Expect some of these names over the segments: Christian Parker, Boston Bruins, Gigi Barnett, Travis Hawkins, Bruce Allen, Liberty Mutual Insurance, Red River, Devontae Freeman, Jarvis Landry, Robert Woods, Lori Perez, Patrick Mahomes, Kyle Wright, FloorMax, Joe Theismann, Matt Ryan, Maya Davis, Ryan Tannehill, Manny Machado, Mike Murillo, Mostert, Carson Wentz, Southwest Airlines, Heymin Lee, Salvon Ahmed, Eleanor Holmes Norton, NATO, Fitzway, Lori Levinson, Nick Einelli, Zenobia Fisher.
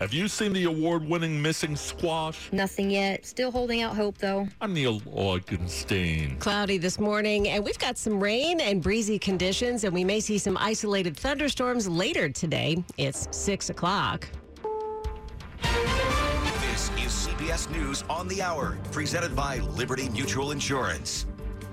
Have you seen the award-winning Missing Squash? Nothing yet. Still holding out hope, though. I'm Neil Augenstein. Cloudy this morning, and we've got some rain and breezy conditions, and we may see some isolated thunderstorms later today. It's 6 o'clock. This is CBS News on the Hour, presented by Liberty Mutual Insurance.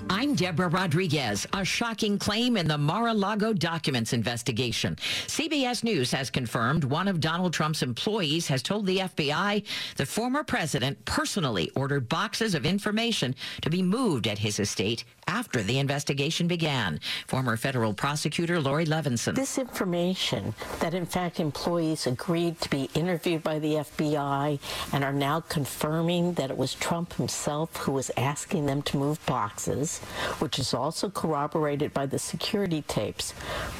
I'm Deborah Rodriguez. A shocking claim in the Mar-a-Lago documents investigation. CBS News has confirmed one of Donald Trump's employees has told the FBI the former president personally ordered boxes of information to be moved at his estate after the investigation began. Former federal prosecutor Lori Levinson. This information that, in fact, employees agreed to be interviewed by the FBI and are now confirming that it was Trump himself who was asking them to move boxes, which is also corroborated by the security tapes,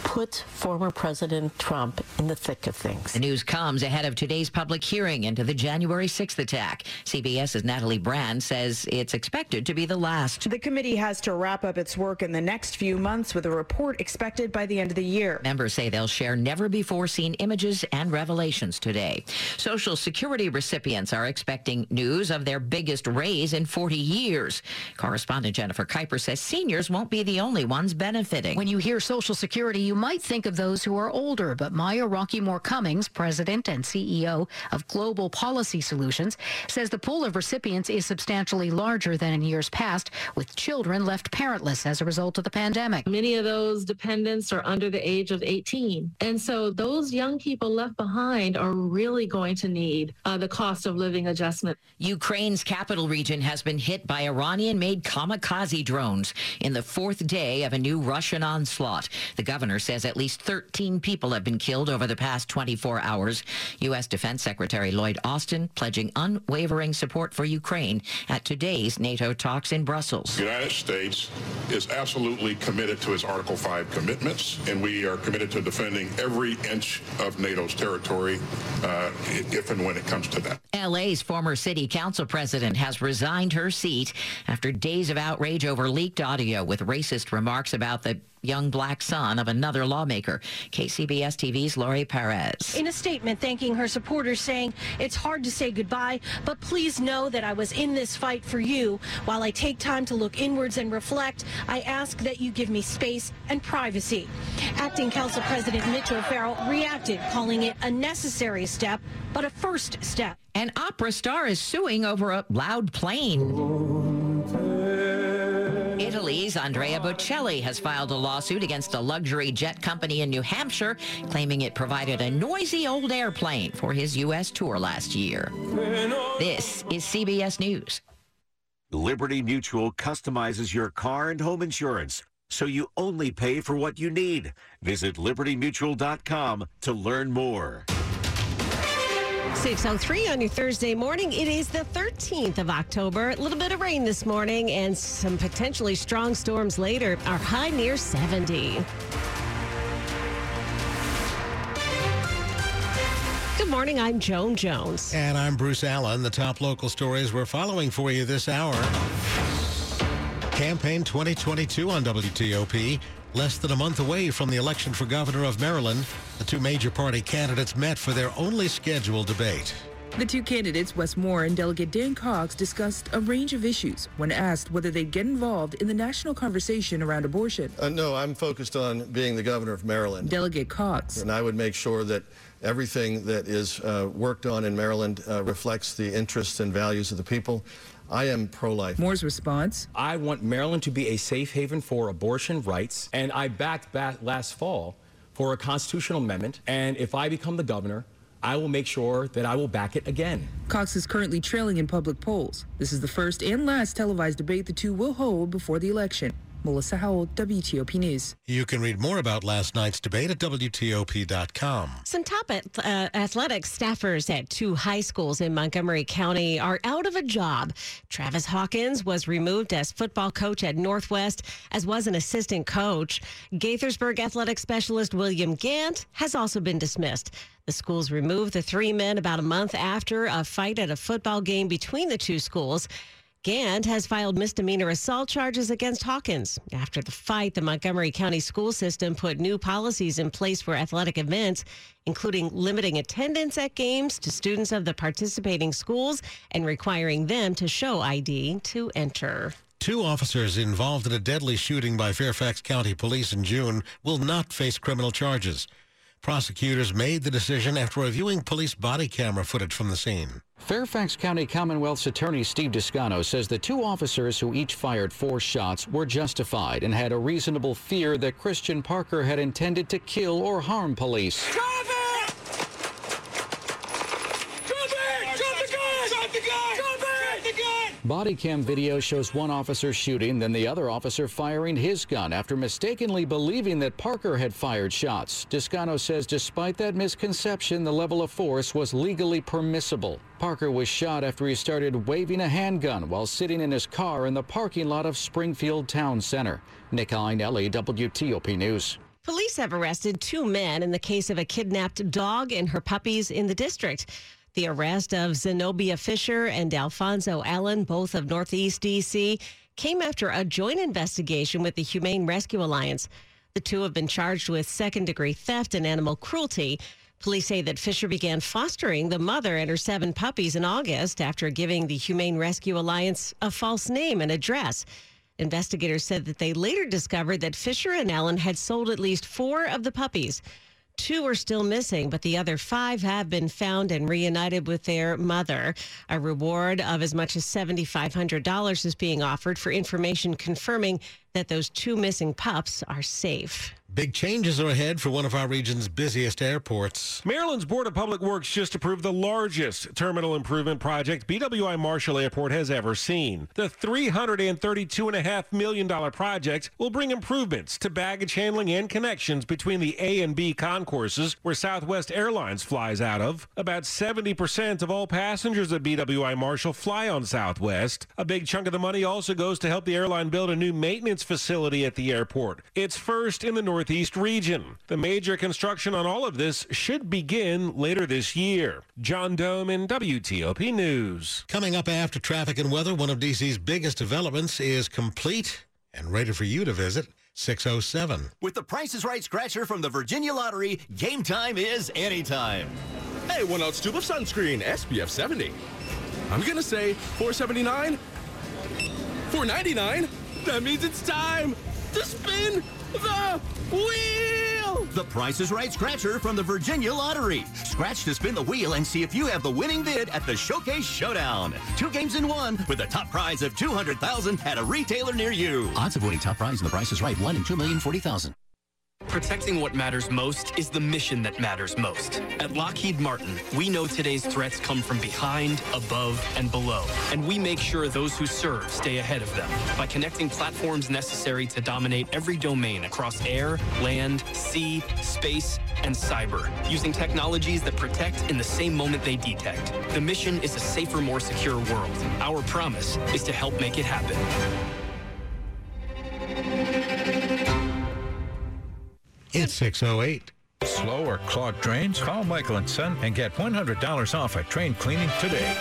puts former President Trump in the thick of things. The news comes ahead of today's public hearing into the January 6th attack. CBS's Natalie Brand says it's expected to be the last. The committee has to wrap up its work in the next few months with a report expected by the end of the year. Members say they'll share never-before-seen images and revelations today. Social Security recipients are expecting news of their biggest raise in 40 years. Correspondent Jennifer Kuyper says seniors won't be the only ones benefiting. When you hear Social Security, you might think of those who are older, but Maya Rocky Moore Cummings, president and CEO of Global Policy Solutions, says the pool of recipients is substantially larger than in years past, with children left parentless as a result of the pandemic. Many of those dependents are under the age of 18, and so those young people left behind are really going to need the cost of living adjustment. Ukraine's capital region has been hit by Iranian-made kamikaze drones in the fourth day of a new Russian onslaught. The governor says at least 13 people have been killed over the past 24 hours. U.S. Defense Secretary Lloyd Austin pledging unwavering support for Ukraine at today's NATO talks in Brussels. The United States is absolutely committed to its Article 5 commitments, and we are committed to defending every inch of NATO's territory if and when it comes to that. L.A.'s former city council president has resigned her seat after days of outrage over leaked audio with racist remarks about the young black son of another lawmaker. KCBS TV's Lori Perez. In a statement thanking her supporters, saying, "It's hard to say goodbye, but please know that I was in this fight for you. While I take time to look inwards and reflect, I ask that you give me space and privacy." Acting Council President Mitch O'Farrell reacted, calling it a necessary step, but a first step. An opera star is suing over a loud plane. Italy's Andrea Bocelli has filed a lawsuit against a luxury jet company in New Hampshire, claiming it provided a noisy old airplane for his U.S. tour last year. This is CBS News. Liberty Mutual customizes your car and home insurance, so you only pay for what you need. Visit libertymutual.com to learn more. 6:03 on your Thursday morning. It is the 13th of October. A little bit of rain this morning and some potentially strong storms later. Our high near 70. Good morning. I'm Joan Jones. And I'm Bruce Allen. The top local stories we're following for you this hour. Campaign 2022 on WTOP. Less than a month away from the election for governor of Maryland, the two major party candidates met for their only scheduled debate. The two candidates, Wes Moore and Delegate Dan Cox, discussed a range of issues when asked whether they'd get involved in the national conversation around abortion. No, I'm focused on being the governor of Maryland. Delegate Cox. And I would make sure that everything that is worked on in Maryland reflects the interests and values of the people. I am pro-life. Moore's response. I want Maryland to be a safe haven for abortion rights, and I backed back last fall for a constitutional amendment, and if I become the governor, I will make sure that I will back it again. Cox is currently trailing in public polls. This is the first and last televised debate the two will hold before the election. Melissa Howell, WTOP News. You can read more about last night's debate at WTOP.com. Some top athletics staffers at two high schools in Montgomery County are out of a job. Travis Hawkins was removed as football coach at Northwest, as was an assistant coach. Gaithersburg athletic specialist William Gant has also been dismissed. The schools removed the three men about a month after a fight at a football game between the two schools. Gant has filed misdemeanor assault charges against Hawkins. After the fight, the Montgomery County school system put new policies in place for athletic events, including limiting attendance at games to students of the participating schools and requiring them to show ID to enter. Two officers involved in a deadly shooting by Fairfax County Police in June will not face criminal charges. Prosecutors made the decision after reviewing police body camera footage from the scene. Fairfax County Commonwealth's attorney Steve Descano says the two officers who each fired four shots were justified and had a reasonable fear that Christian Parker had intended to kill or harm police. Body cam video shows one officer shooting, then the other officer firing his gun after mistakenly believing that Parker had fired shots. Descano says despite that misconception, the level of force was legally permissible. Parker was shot after he started waving a handgun while sitting in his car in the parking lot of Springfield Town Center. Nick Einelli, WTOP News. Police have arrested two men in the case of a kidnapped dog and her puppies in the district. The arrest of Zenobia Fisher and Alfonso Allen, both of Northeast D.C., came after a joint investigation with the Humane Rescue Alliance. The two have been charged with second-degree theft and animal cruelty. Police say that Fisher began fostering the mother and her seven puppies in August after giving the Humane Rescue Alliance a false name and address. Investigators said that they later discovered that Fisher and Allen had sold at least four of the puppies. Two are still missing, but the other five have been found and reunited with their mother. A reward of as much as $7,500 is being offered for information confirming that those two missing pups are safe. Big changes are ahead for one of our region's busiest airports. Maryland's Board of Public Works just approved the largest terminal improvement project BWI Marshall Airport has ever seen. The $332.5 million project will bring improvements to baggage handling and connections between the A and B concourses where Southwest Airlines flies out of. About 70% of all passengers at BWI Marshall fly on Southwest. A big chunk of the money also goes to help the airline build a new maintenance facility at the airport. It's first in the Northeast region. The major construction on all of this should begin later this year. John Doman, WTOP News. Coming up after traffic and weather, one of DC's biggest developments is complete and ready for you to visit. 607. With the Price is Right scratcher from the Virginia Lottery, game time is anytime. Hey, 1 ounce tube of sunscreen, SPF 70. I'm gonna say 479, 499. That means it's time to spin the wheel! The Price is Right scratcher from the Virginia Lottery. Scratch to spin the wheel and see if you have the winning bid at the Showcase Showdown. 2 games in 1 with a top prize of $200,000 at a retailer near you. Odds of winning top prize in the Price is Right 1 in 2,040,000. Protecting what matters most is the mission that matters most. At Lockheed Martin, we know today's threats come from behind, above, and below, and we make sure those who serve stay ahead of them by connecting platforms necessary to dominate every domain across air, land, sea, space, and cyber, using technologies that protect in the same moment they detect. The mission is a safer, more secure world. Our promise is to help make it happen. It's 608. Slow or clogged drains? Call Michael & Son and get $100 off a drain cleaning today.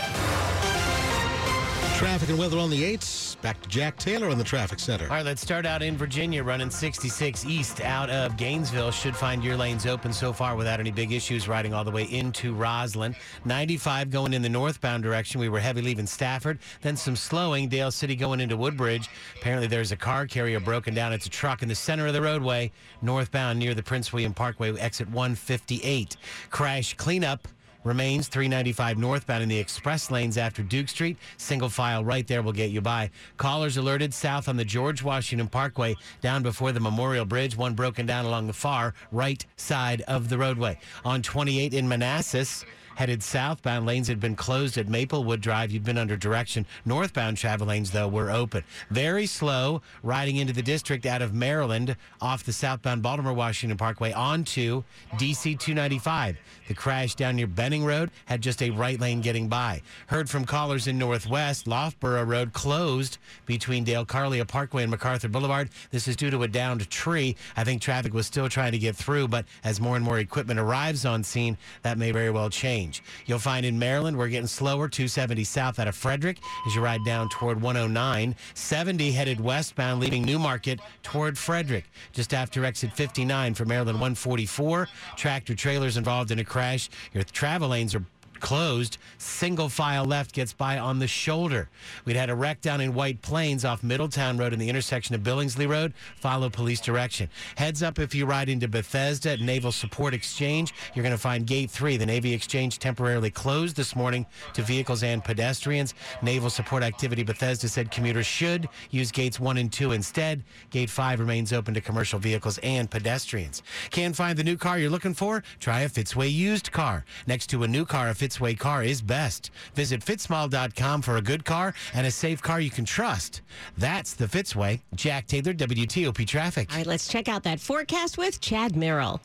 Traffic and weather on the 8s. Back to Jack Taylor on the traffic center. All right, let's start out in Virginia, running 66 east out of Gainesville. Should find your lanes open so far without any big issues, riding all the way into Roslyn. 95 going in the northbound direction. We were heavy leaving Stafford. Then some slowing, Dale City going into Woodbridge. Apparently there's a car carrier broken down. It's a truck in the center of the roadway, northbound near the Prince William Parkway, exit 158. Crash cleanup remains 395 northbound in the express lanes after Duke Street. Single file right there will get you by. Callers alerted south on the George Washington Parkway down before the Memorial Bridge. One broken down along the far right side of the roadway. On 28 in Manassas, headed southbound lanes had been closed at Maplewood Drive. You'd been under direction. Northbound travel lanes, though, were open. Very slow riding into the district out of Maryland off the southbound Baltimore-Washington Parkway onto DC 295. The crash down near Benning Road had just a right lane getting by. Heard from callers in Northwest. Loughborough Road closed between Dale Carlia Parkway and MacArthur Boulevard. This is due to a downed tree. I think traffic was still trying to get through, but as more and more equipment arrives on scene, that may very well change. You'll find in Maryland, we're getting slower, 270 south out of Frederick as you ride down toward 109. 70 headed westbound, leaving Newmarket toward Frederick. Just after exit 59 for Maryland 144, tractor trailers involved in a crash. Your travel lanes are closed. Single file left gets by on the shoulder. We'd had a wreck down in White Plains off Middletown Road in the intersection of Billingsley Road. Follow police direction. Heads up if you ride into Bethesda at Naval Support Exchange. You're going to find Gate 3, the Navy Exchange, temporarily closed this morning to vehicles and pedestrians. Naval Support Activity Bethesda said commuters should use Gates 1 and 2 instead. Gate 5 remains open to commercial vehicles and pedestrians. Can't find the new car you're looking for? Try a Fitzway used car. Next to a new car, a Fitzway car is best. Visit Fitzmall.com for a good car and a safe car you can trust. That's the Fitzway. Jack Taylor, WTOP Traffic. All right, let's check out that forecast with Chad Merrill.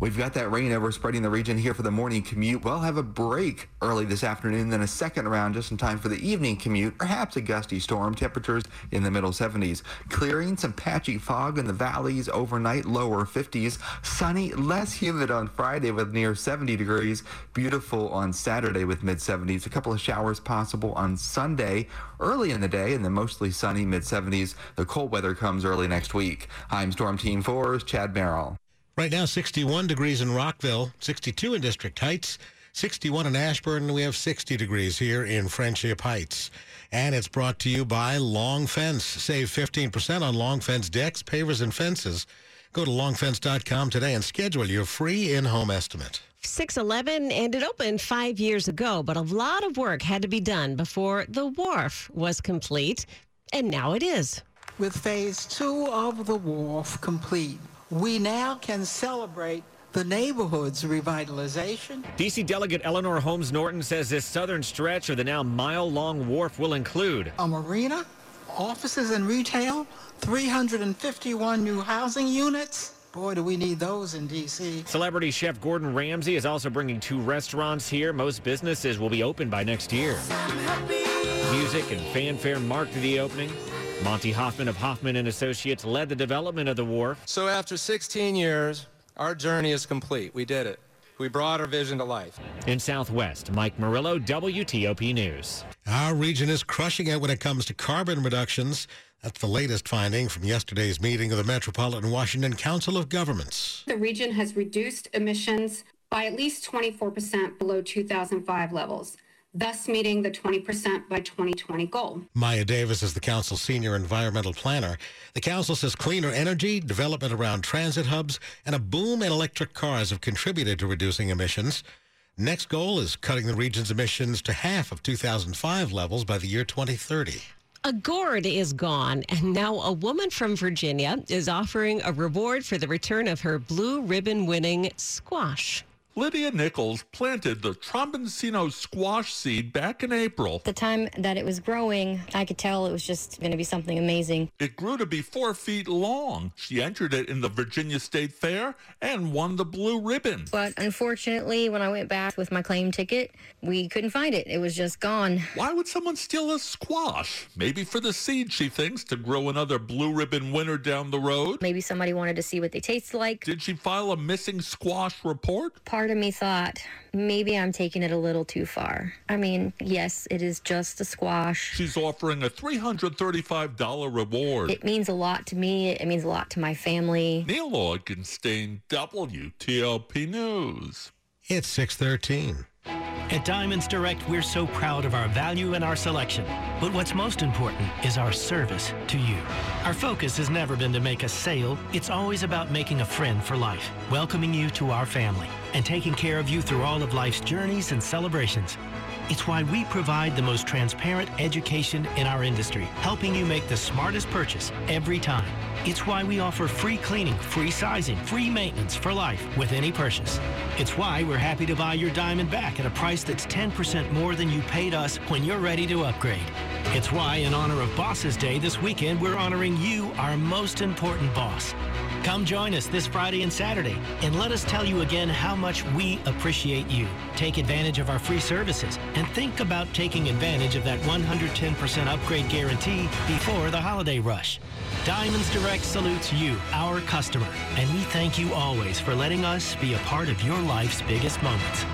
We've got that rain overspreading the region here for the morning commute. We'll have a break early this afternoon, then a second round just in time for the evening commute, perhaps a gusty storm, temperatures in the middle 70s. Clearing, some patchy fog in the valleys overnight, lower 50s. Sunny, less humid on Friday with near 70 degrees. Beautiful on Saturday with mid-70s. A couple of showers possible on Sunday early in the day, and then mostly sunny, mid-70s. The cold weather comes early next week. I'm Storm Team 4's Chad Merrill. Right now, 61 degrees in Rockville, 62 in District Heights, 61 in Ashburn, and we have 60 degrees here in Friendship Heights. And it's brought to you by Long Fence. Save 15% on Long Fence decks, pavers, and fences. Go to longfence.com today and schedule your free in-home estimate. 611, and it opened 5 years ago, but a lot of work had to be done before the wharf was complete, and now it is. With phase 2 of the wharf complete, we now can celebrate the neighborhood's revitalization. D.C. Delegate Eleanor Holmes Norton says this southern stretch of the now mile-long wharf will include a marina, offices and retail, 351 new housing units. Boy, do we need those in D.C. Celebrity chef Gordon Ramsay is also bringing 2 restaurants here. Most businesses will be open by next year. Music and fanfare marked the opening. Monty Hoffman of Hoffman & Associates led the development of the wharf. So after 16 years, our journey is complete. We did it. We brought our vision to life. In Southwest, Mike Murillo, WTOP News. Our region is crushing it when it comes to carbon reductions. That's the latest finding from yesterday's meeting of the Metropolitan Washington Council of Governments. The region has reduced emissions by at least 24% below 2005 levels, thus meeting the 20% by 2020 goal. Maya Davis is the council's senior environmental planner. The council says cleaner energy, development around transit hubs, and a boom in electric cars have contributed to reducing emissions. Next goal is cutting the region's emissions to half of 2005 levels by the year 2030. A gourd is gone, and now a woman from Virginia is offering a reward for the return of her blue ribbon-winning squash. Lydia Nichols planted the Trombensino squash seed back in April. The time that it was growing, I could tell it was just going to be something amazing. It grew to be 4 feet long. She entered it in the Virginia State Fair and won the blue ribbon. But unfortunately, when I went back with my claim ticket, we couldn't find it. It was just gone. Why would someone steal a squash? Maybe for the seed, she thinks, to grow another blue ribbon winner down the road. Maybe somebody wanted to see what they taste like. Did she file a missing squash report? Part of me thought, maybe I'm taking it a little too far. I mean, yes, it is just a squash. She's offering a $335 reward. It means a lot to me. It means a lot to my family. Neil Augenstein, WTOP News. It's 6:13. At Diamonds Direct, we're so proud of our value and our selection. But what's most important is our service to you. Our focus has never been to make a sale. It's always about making a friend for life, welcoming you to our family, and taking care of you through all of life's journeys and celebrations. It's why we provide the most transparent education in our industry, helping you make the smartest purchase every time. It's why we offer free cleaning, free sizing, free maintenance for life with any purchase. It's why we're happy to buy your diamond back at a price that's 10% more than you paid us when you're ready to upgrade. It's why, in honor of Bosses Day this weekend, we're honoring you, our most important boss. Come join us this Friday and Saturday, and let us tell you again how much we appreciate you. Take advantage of our free services, and think about taking advantage of that 110% upgrade guarantee before the holiday rush. Diamonds Direct salutes you, our customer, and we thank you always for letting us be a part of your life's biggest moments.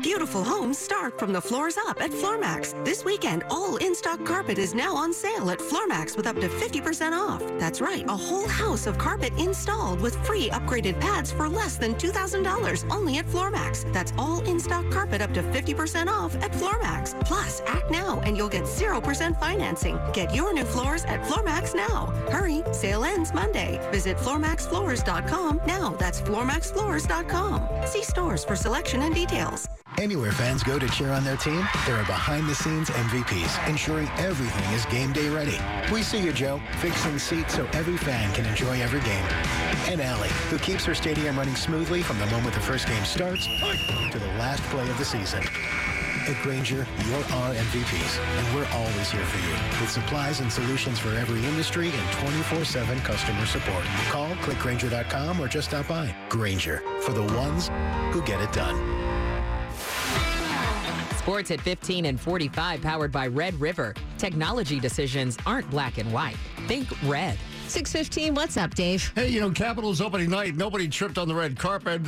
Beautiful homes start from the floors up at FloorMax. This weekend, all in-stock carpet is now on sale at FloorMax with up to 50% off. That's right, a whole house of carpet installed with free upgraded pads for less than $2,000 only at FloorMax. That's all in-stock carpet up to 50% off at FloorMax. Plus, act now and you'll get 0% financing. Get your new floors at FloorMax now. Hurry, sale ends Monday. Visit FloorMaxFloors.com now. That's FloorMaxFloors.com. See stores for selection and details. Anywhere fans go to cheer on their team, there are behind-the-scenes MVPs, ensuring everything is game day ready. We see you, Joe, fixing seats so every fan can enjoy every game. And Allie, who keeps her stadium running smoothly from the moment the first game starts to the last play of the season. At Grainger, you're our MVPs, and we're always here for you, with supplies and solutions for every industry and 24/7 customer support. Call, click Grainger.com, or just stop by. Grainger, for the ones who get it done. Sports at 15 and 45, powered by Red River. Technology decisions aren't black and white. Think red. 6:15, what's up, Dave? Hey, you know, Capitals opening night. Nobody tripped on the red carpet.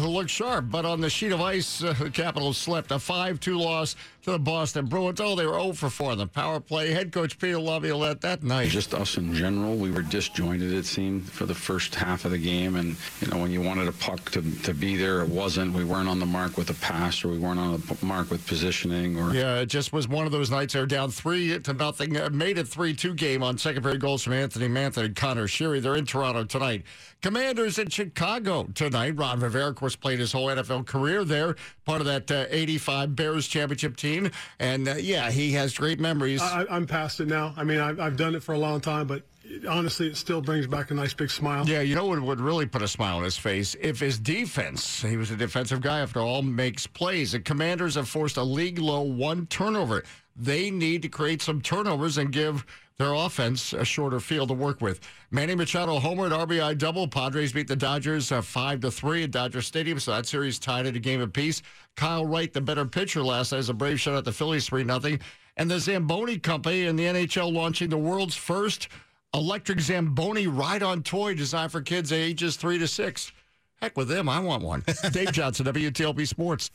Looked sharp, but on the sheet of ice, the Capitals slipped. A 5-2 loss to the Boston Bruins. Oh, they were 0 for 4 on the power play. Head coach Peter Laviolette that night. Just us in general, we were disjointed, it seemed, for the first half of the game. And, you know, when you wanted a puck to be there, it wasn't. We weren't on the mark with a pass, or we weren't on the mark with positioning. Or yeah, it just was one of those nights they were down 3-0. Made it 3-2 game on second period goals from Anthony Mantha and Connor Sheary. They're in Toronto tonight. Commanders in Chicago tonight. Ron Rivera, of course, played his whole NFL career there, part of that 85 Bears championship team. And, yeah, he has great memories. I'm past it now. I mean, I've done it for a long time, but honestly, it still brings back a nice big smile. Yeah, you know what would really put a smile on his face? If his defense, he was a defensive guy after all, makes plays. The Commanders have forced a league-low one turnover. They need to create some turnovers and give their offense a shorter field to work with. Manny Machado homered, RBI double. Padres beat the Dodgers 5-3 at Dodger Stadium, so that series tied at a game apiece. Kyle Wright, the better pitcher last night, as the Braves shut out the Phillies 3-0. And the Zamboni Company and the NHL launching the world's first electric Zamboni ride-on toy designed for kids ages 3 to 6. Heck with them, I want one. Dave Johnson, WTOP Sports.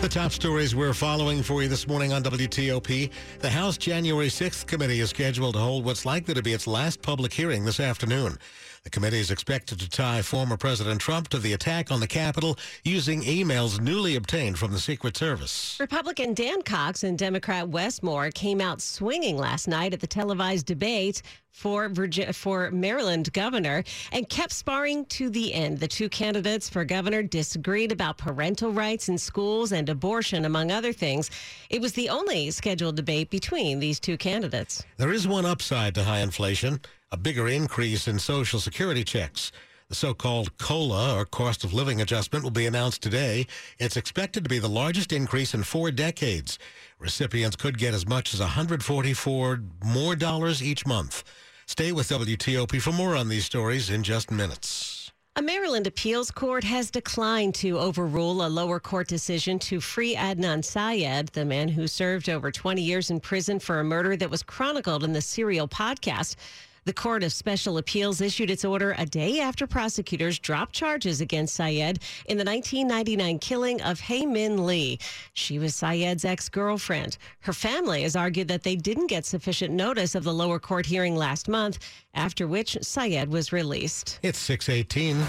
The top stories we're following for you this morning on WTOP. The House January 6th committee is scheduled to hold what's likely to be its last public hearing this afternoon. The committee is expected to tie former President Trump to the attack on the Capitol using emails newly obtained from the Secret Service. Republican Dan Cox and Democrat Wes Moore came out swinging last night at the televised debate for Maryland governor and kept sparring to the end. The two candidates for governor disagreed about parental rights in schools and abortion, among other things. It was the only scheduled debate between these two candidates. There is one upside to high inflation, a bigger increase in Social Security checks. The so-called COLA, or cost of living adjustment, will be announced today. It's expected to be the largest increase in 4 decades. Recipients could get as much as $144 more each month. Stay with WTOP for more on these stories in just minutes. A Maryland appeals court has declined to overrule a lower court decision to free Adnan Syed, the man who served over 20 years in prison for a murder that was chronicled in the Serial podcast. The Court of Special Appeals issued its order a day after prosecutors dropped charges against Syed in the 1999 killing of Heymin Lee. She was Syed's ex-girlfriend. Her family has argued that they didn't get sufficient notice of the lower court hearing last month, after which Syed was released. It's 6:18.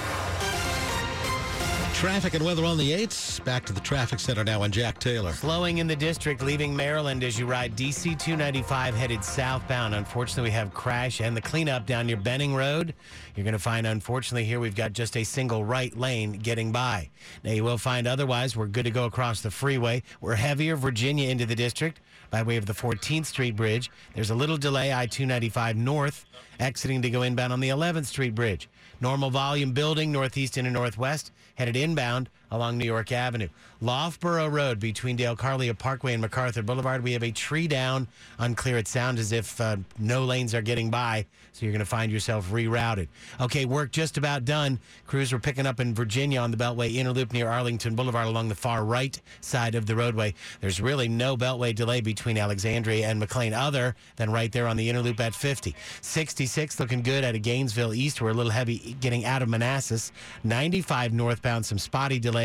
Traffic and weather on the 8s. Back to the traffic center now on Jack Taylor. Slowing in the district, leaving Maryland as you ride DC 295 headed southbound. Unfortunately, we have crash and the cleanup down near Benning Road. You're going to find, unfortunately, here we've got just a single right lane getting by. Now, you will find otherwise we're good to go across the freeway. We're heavier Virginia into the district by way of the 14th Street Bridge. There's a little delay, I-295 north, exiting to go inbound on the 11th Street Bridge. Normal volume building northeast into northwest, headed inbound along New York Avenue. Loughborough Road between Dale Carlia Parkway and MacArthur Boulevard. We have a tree down. Unclear, it sounds as if no lanes are getting by, so you're going to find yourself rerouted. Okay, work just about done. Crews were picking up in Virginia on the Beltway Interloop near Arlington Boulevard along the far right side of the roadway. There's really no Beltway delay between Alexandria and McLean other than right there on the Interloop at 50. 66 looking good out of Gainesville East. We're a little heavy getting out of Manassas. 95 northbound, some spotty delays.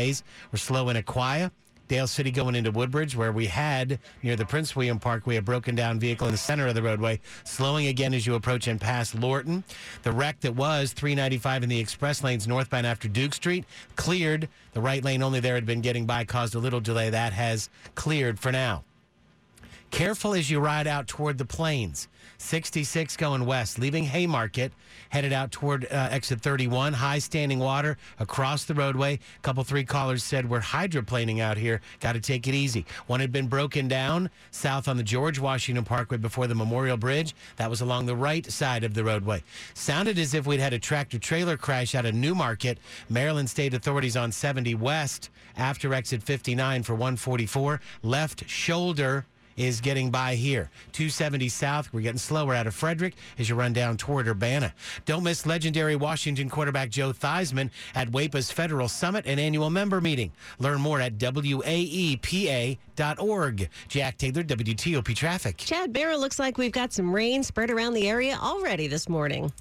We're slow in Acquia. Dale City going into Woodbridge, where we had near the Prince William Parkway a broken down vehicle in the center of the roadway, slowing again as you approach and pass Lorton. The wreck that was 395 in the express lanes northbound after Duke Street cleared. The right lane only there had been getting by, caused a little delay. That has cleared for now. Careful as you ride out toward the plains. 66 going west, leaving Haymarket, headed out toward exit 31. High standing water across the roadway. A couple three callers said we're hydroplaning out here. Got to take it easy. One had been broken down south on the George Washington Parkway before the Memorial Bridge. That was along the right side of the roadway. Sounded as if we'd had a tractor-trailer crash out of Newmarket. Maryland State authorities on 70 west after exit 59 for 144. Left shoulder is getting by here. 270 south, we're getting slower out of Frederick as you run down toward Urbana. Don't miss legendary Washington quarterback Joe Theismann at WAPA's Federal Summit and annual member meeting. Learn more at waepa.org. Jack Taylor, WTOP Traffic. Chad Merrill, looks like we've got some rain spread around the area already this morning.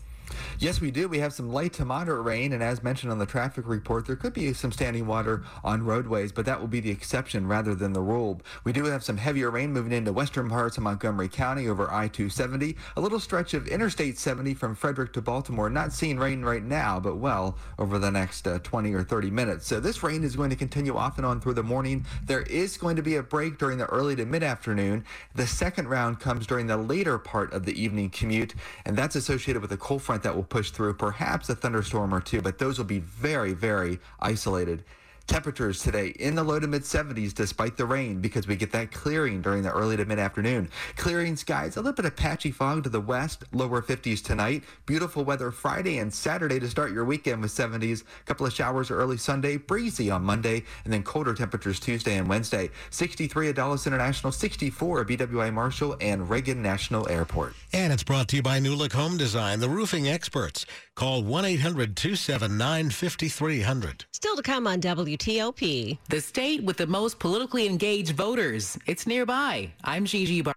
Yes, we do. We have some light to moderate rain, and as mentioned on the traffic report, there could be some standing water on roadways, but that will be the exception rather than the rule. We do have some heavier rain moving into western parts of Montgomery County over I-270. A little stretch of Interstate 70 from Frederick to Baltimore. Not seeing rain right now, but well over the next 20 or 30 minutes. So this rain is going to continue off and on through the morning. There is going to be a break during the early to mid-afternoon. The second round comes during the later part of the evening commute, and that's associated with a cold front that will push through, perhaps a thunderstorm or two, but those will be very, very isolated. Temperatures today in the low to mid 70s despite the rain, because we get that clearing during the early to mid-afternoon. Clearing skies, a little bit of patchy fog to the west, lower 50s tonight. Beautiful weather Friday and Saturday to start your weekend with 70s. A couple of showers early Sunday, breezy on Monday, and then colder temperatures Tuesday and Wednesday. 63 at Dulles International, 64 at BWI Marshall and Reagan National Airport. And it's brought to you by New Look Home Design, the roofing experts. Call 1-800-279-5300. Still to come on WTOP. The state with the most politically engaged voters. It's nearby. I'm Gigi Bar.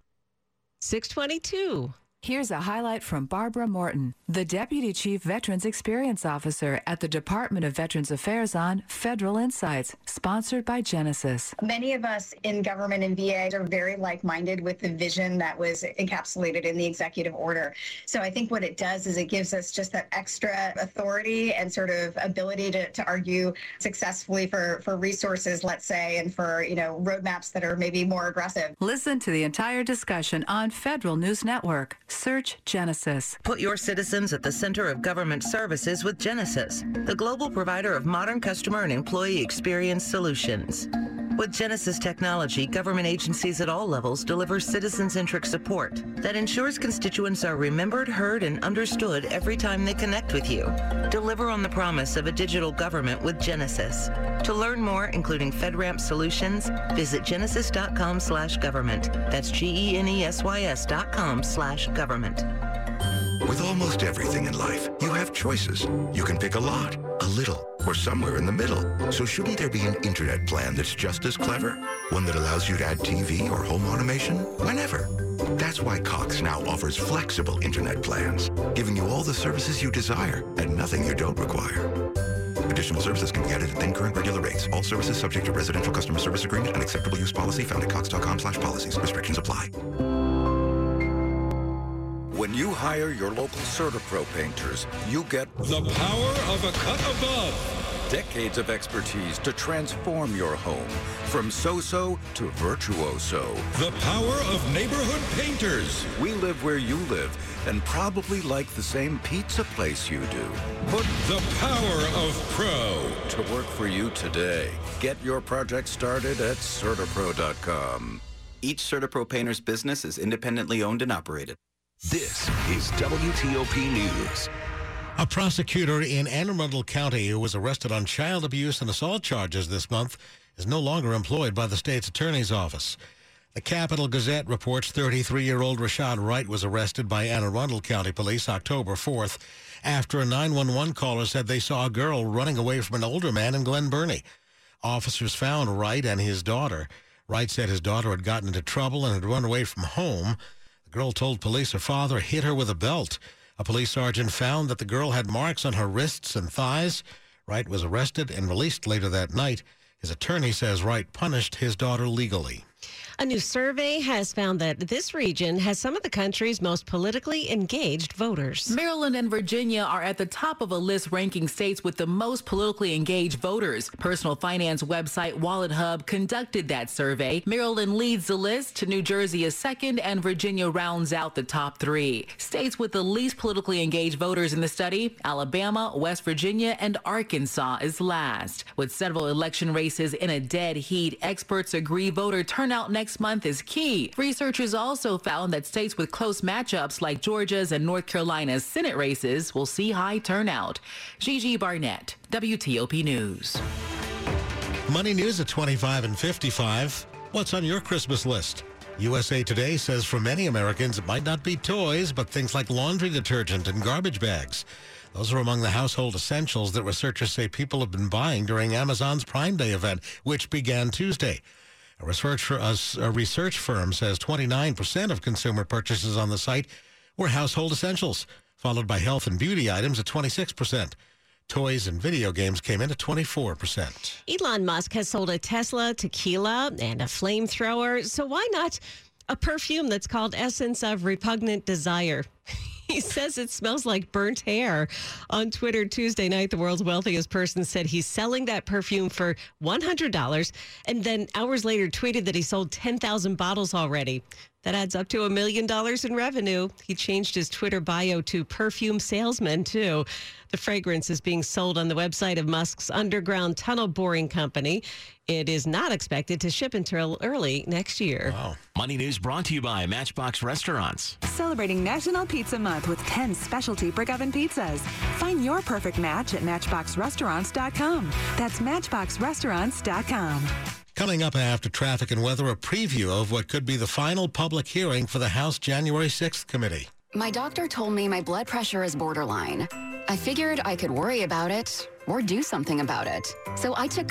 622. Here's a highlight from Barbara Morton, the Deputy Chief Veterans Experience Officer at the Department of Veterans Affairs on Federal Insights, sponsored by Genesis. Many of us in government and VA are very like-minded with the vision that was encapsulated in the executive order. So I think what it does is it gives us just that extra authority and sort of ability to argue successfully for resources, let's say, and for, you know, roadmaps that are maybe more aggressive. Listen to the entire discussion on Federal News Network. Search Genesis. Put your citizens at the center of government services with Genesis, the global provider of modern customer and employee experience solutions. With Genesis technology, government agencies at all levels deliver citizen-centric support that ensures constituents are remembered, heard, and understood every time they connect with you. Deliver on the promise of a digital government with Genesis. To learn more, including FedRAMP solutions, visit genesis.com/government. That's GENESYS.com/government. With almost everything in life, you have choices. You can pick a lot, a little, or somewhere in the middle. So shouldn't there be an internet plan that's just as clever? One that allows you to add TV or home automation whenever. That's why Cox now offers flexible internet plans, giving you all the services you desire and nothing you don't require. Additional services can be added at then current regular rates. All services subject to residential customer service agreement and acceptable use policy found at cox.com/policies. Restrictions apply. When you hire your local CertaPro painters, you get the power of a cut above. decades of expertise to transform your home from so-so to virtuoso. The power of neighborhood painters. We live where you live and probably like the same pizza place you do. Put the power of pro to work for you today. Get your project started at CertaPro.com. Each CertaPro painter's business is independently owned and operated. This is WTOP News. A prosecutor in Anne Arundel County who was arrested on child abuse and assault charges this month is no longer employed by the state's attorney's office. The Capital Gazette reports 33-year-old Rashad Wright was arrested by Anne Arundel County Police October 4th after a 911 caller said they saw a girl running away from an older man in Glen Burnie. Officers found Wright and his daughter. Wright said his daughter had gotten into trouble and had run away from home. The girl told police her father hit her with a belt. A police sergeant found that the girl had marks on her wrists and thighs. Wright was arrested and released later that night. His attorney says Wright punished his daughter legally. A new survey has found that this region has some of the country's most politically engaged voters. Maryland and Virginia are at the top of a list ranking states with the most politically engaged voters. Personal finance website Wallet Hub conducted that survey. Maryland leads the list. New Jersey is second, and Virginia rounds out the top three. States with the least politically engaged voters in the study, Alabama, West Virginia, and Arkansas is last. With several election races in a dead heat, experts agree voter turnout next month is key. Researchers also found that states with close matchups like Georgia's and North Carolina's Senate races will see high turnout. Gigi Barnett, WTOP News. Money News at 25 and 55. What's on your Christmas list? USA Today says for many Americans, it might not be toys, but things like laundry detergent and garbage bags. Those are among the household essentials that researchers say people have been buying during Amazon's Prime Day event, which began Tuesday. A research firm says 29% of consumer purchases on the site were household essentials, followed by health and beauty items at 26%. Toys and video games came in at 24%. Elon Musk has sold a Tesla, tequila, and a flamethrower, so why not a perfume that's called Essence of Repugnant Desire? He says it smells like burnt hair. On Twitter Tuesday night, the world's wealthiest person said he's selling that perfume for $100 and then hours later tweeted that he sold 10,000 bottles already. That adds up to $1 million in revenue. He changed his Twitter bio to perfume salesman, too. The fragrance is being sold on the website of Musk's underground tunnel boring company. It is not expected to ship until early next year. Wow. Money News brought to you by Matchbox Restaurants. Celebrating National Pizza Month with 10 specialty brick oven pizzas. Find your perfect match at MatchboxRestaurants.com. That's MatchboxRestaurants.com. Coming up after traffic and weather, a preview of what could be the final public hearing for the House January 6th committee. My doctor told me my blood pressure is borderline. I figured I could worry about it or do something about it. So I took